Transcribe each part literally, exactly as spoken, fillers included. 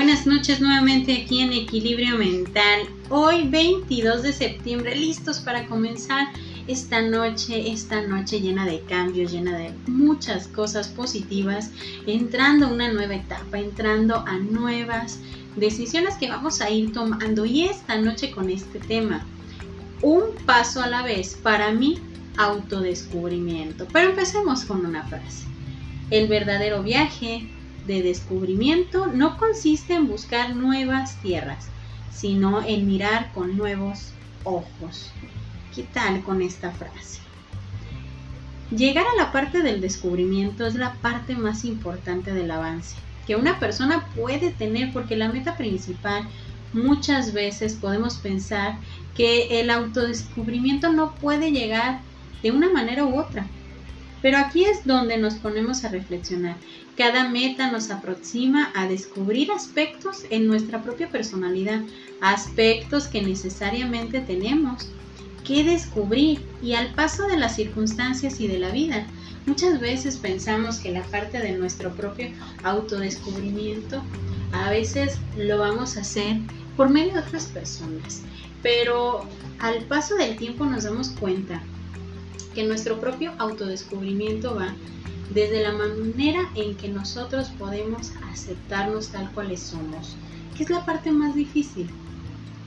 Buenas noches nuevamente aquí en Equilibrio Mental. Hoy veintidós de septiembre, listos para comenzar esta noche, esta noche llena de cambios, llena de muchas cosas positivas, entrando a una nueva etapa, entrando a nuevas decisiones que vamos a ir tomando. Y esta noche con este tema, un paso a la vez, para mí, autodescubrimiento. Pero empecemos con una frase. El verdadero viaje de descubrimiento no consiste en buscar nuevas tierras, sino en mirar con nuevos ojos. ¿Qué tal con esta frase? Llegar a la parte del descubrimiento es la parte más importante del avance que una persona puede tener, porque la meta principal, muchas veces podemos pensar que el autodescubrimiento no puede llegar de una manera u otra. Pero aquí es donde nos ponemos a reflexionar. Cada meta nos aproxima a descubrir aspectos en nuestra propia personalidad, aspectos que necesariamente tenemos que descubrir, y al paso de las circunstancias y de la vida. Muchas veces pensamos que la parte de nuestro propio autodescubrimiento a veces lo vamos a hacer por medio de otras personas, pero al paso del tiempo nos damos cuenta que nuestro propio autodescubrimiento va desde la manera en que nosotros podemos aceptarnos tal cuales somos, que es la parte más difícil,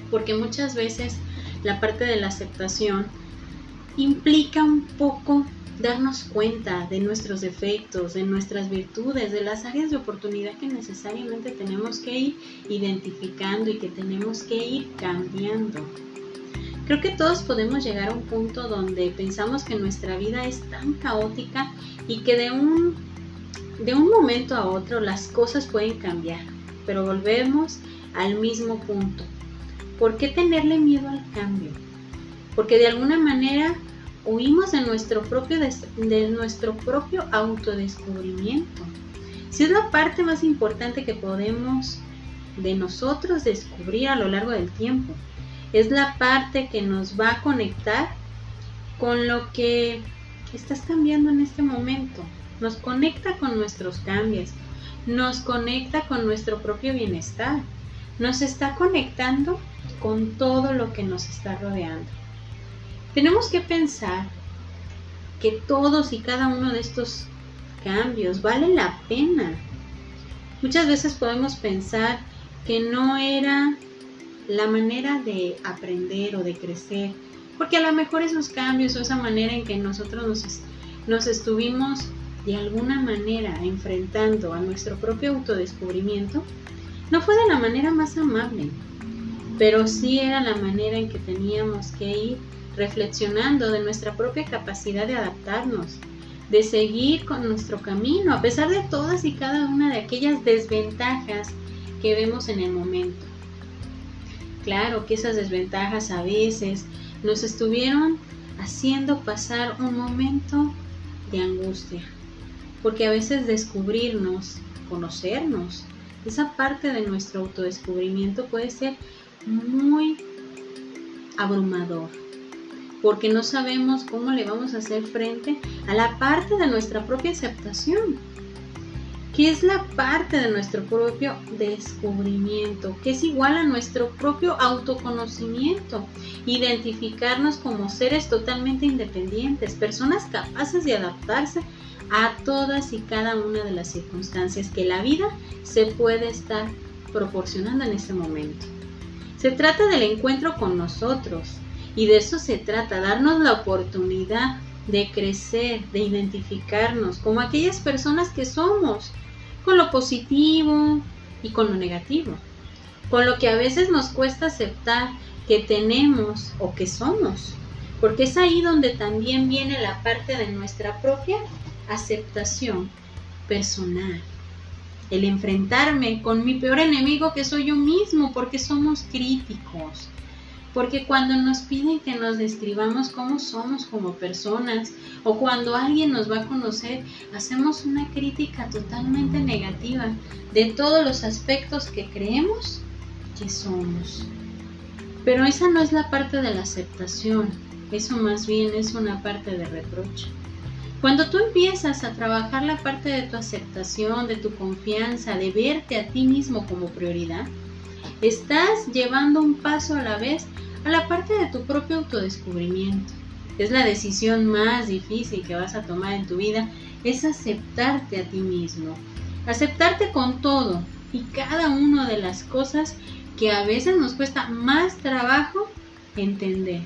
porque muchas veces la parte de la aceptación implica un poco darnos cuenta de nuestros defectos, de nuestras virtudes, de las áreas de oportunidad que necesariamente tenemos que ir identificando y que tenemos que ir cambiando. Creo que todos podemos llegar a un punto donde pensamos que nuestra vida es tan caótica y que de un, de un momento a otro las cosas pueden cambiar, pero volvemos al mismo punto. ¿Por qué tenerle miedo al cambio? Porque de alguna manera huimos de nuestro propio, des, de nuestro propio autodescubrimiento. Si es la parte más importante que podemos de nosotros descubrir a lo largo del tiempo, es la parte que nos va a conectar con lo que estás cambiando en este momento. Nos conecta con nuestros cambios, nos conecta con nuestro propio bienestar, nos está conectando con todo lo que nos está rodeando. Tenemos que pensar que todos y cada uno de estos cambios valen la pena. Muchas veces podemos pensar que no era la manera de aprender o de crecer, porque a lo mejor esos cambios o esa manera en que nosotros nos, nos estuvimos de alguna manera enfrentando a nuestro propio autodescubrimiento no fue de la manera más amable, pero sí era la manera en que teníamos que ir reflexionando de nuestra propia capacidad de adaptarnos, de seguir con nuestro camino a pesar de todas y cada una de aquellas desventajas que vemos en el momento. Claro que esas desventajas a veces nos estuvieron haciendo pasar un momento de angustia, porque a veces descubrirnos, conocernos, esa parte de nuestro autodescubrimiento puede ser muy abrumador, porque no sabemos cómo le vamos a hacer frente a la parte de nuestra propia aceptación, que es la parte de nuestro propio descubrimiento, que es igual a nuestro propio autoconocimiento, identificarnos como seres totalmente independientes, personas capaces de adaptarse a todas y cada una de las circunstancias que la vida se puede estar proporcionando en este momento. Se trata del encuentro con nosotros, y de eso se trata, darnos la oportunidad de crecer, de identificarnos como aquellas personas que somos, con lo positivo y con lo negativo, con lo que a veces nos cuesta aceptar que tenemos o que somos, porque es ahí donde también viene la parte de nuestra propia aceptación personal, el enfrentarme con mi peor enemigo, que soy yo mismo, porque somos críticos, porque cuando nos piden que nos describamos cómo somos como personas, o cuando alguien nos va a conocer, hacemos una crítica totalmente negativa de todos los aspectos que creemos que somos. Pero esa no es la parte de la aceptación, eso más bien es una parte de reproche. Cuando tú empiezas a trabajar la parte de tu aceptación, de tu confianza, de verte a ti mismo como prioridad, estás llevando un paso a la vez a la parte de tu propio autodescubrimiento. Es la decisión más difícil que vas a tomar en tu vida, es aceptarte a ti mismo. Aceptarte con todo y cada una de las cosas que a veces nos cuesta más trabajo entender.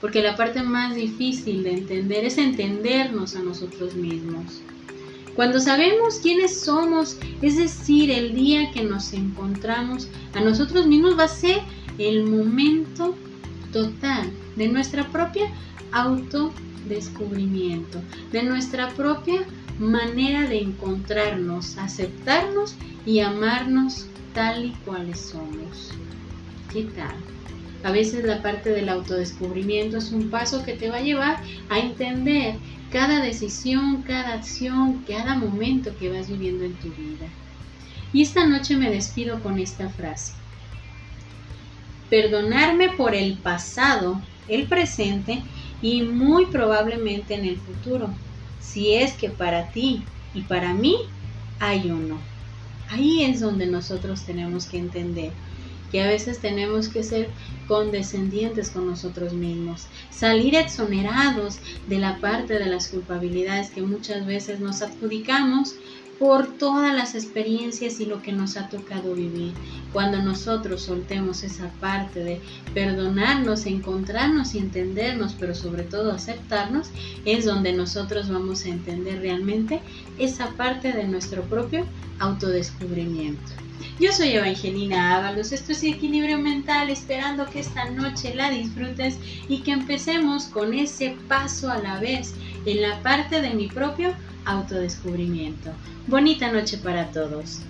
Porque la parte más difícil de entender es entendernos a nosotros mismos. Cuando sabemos quiénes somos, es decir, el día que nos encontramos a nosotros mismos, va a ser el momento total de nuestra propia autodescubrimiento, de nuestra propia manera de encontrarnos, aceptarnos y amarnos tal y cuales somos. ¿Qué tal? A veces la parte del autodescubrimiento es un paso que te va a llevar a entender cada decisión, cada acción, cada momento que vas viviendo en tu vida. Y esta noche me despido con esta frase. Perdonarme por el pasado, el presente y muy probablemente en el futuro, si es que para ti y para mí hay uno. Ahí es donde nosotros tenemos que entender que a veces tenemos que ser condescendientes con nosotros mismos, salir exonerados de la parte de las culpabilidades que muchas veces nos adjudicamos por todas las experiencias y lo que nos ha tocado vivir. Cuando nosotros soltemos esa parte de perdonarnos, encontrarnos y entendernos, pero sobre todo aceptarnos, es donde nosotros vamos a entender realmente esa parte de nuestro propio autodescubrimiento. Yo soy Evangelina Ábalos, esto es Equilibrio Mental, esperando que esta noche la disfrutes y que empecemos con ese paso a la vez en la parte de mi propio autodescubrimiento. Bonita noche para todos.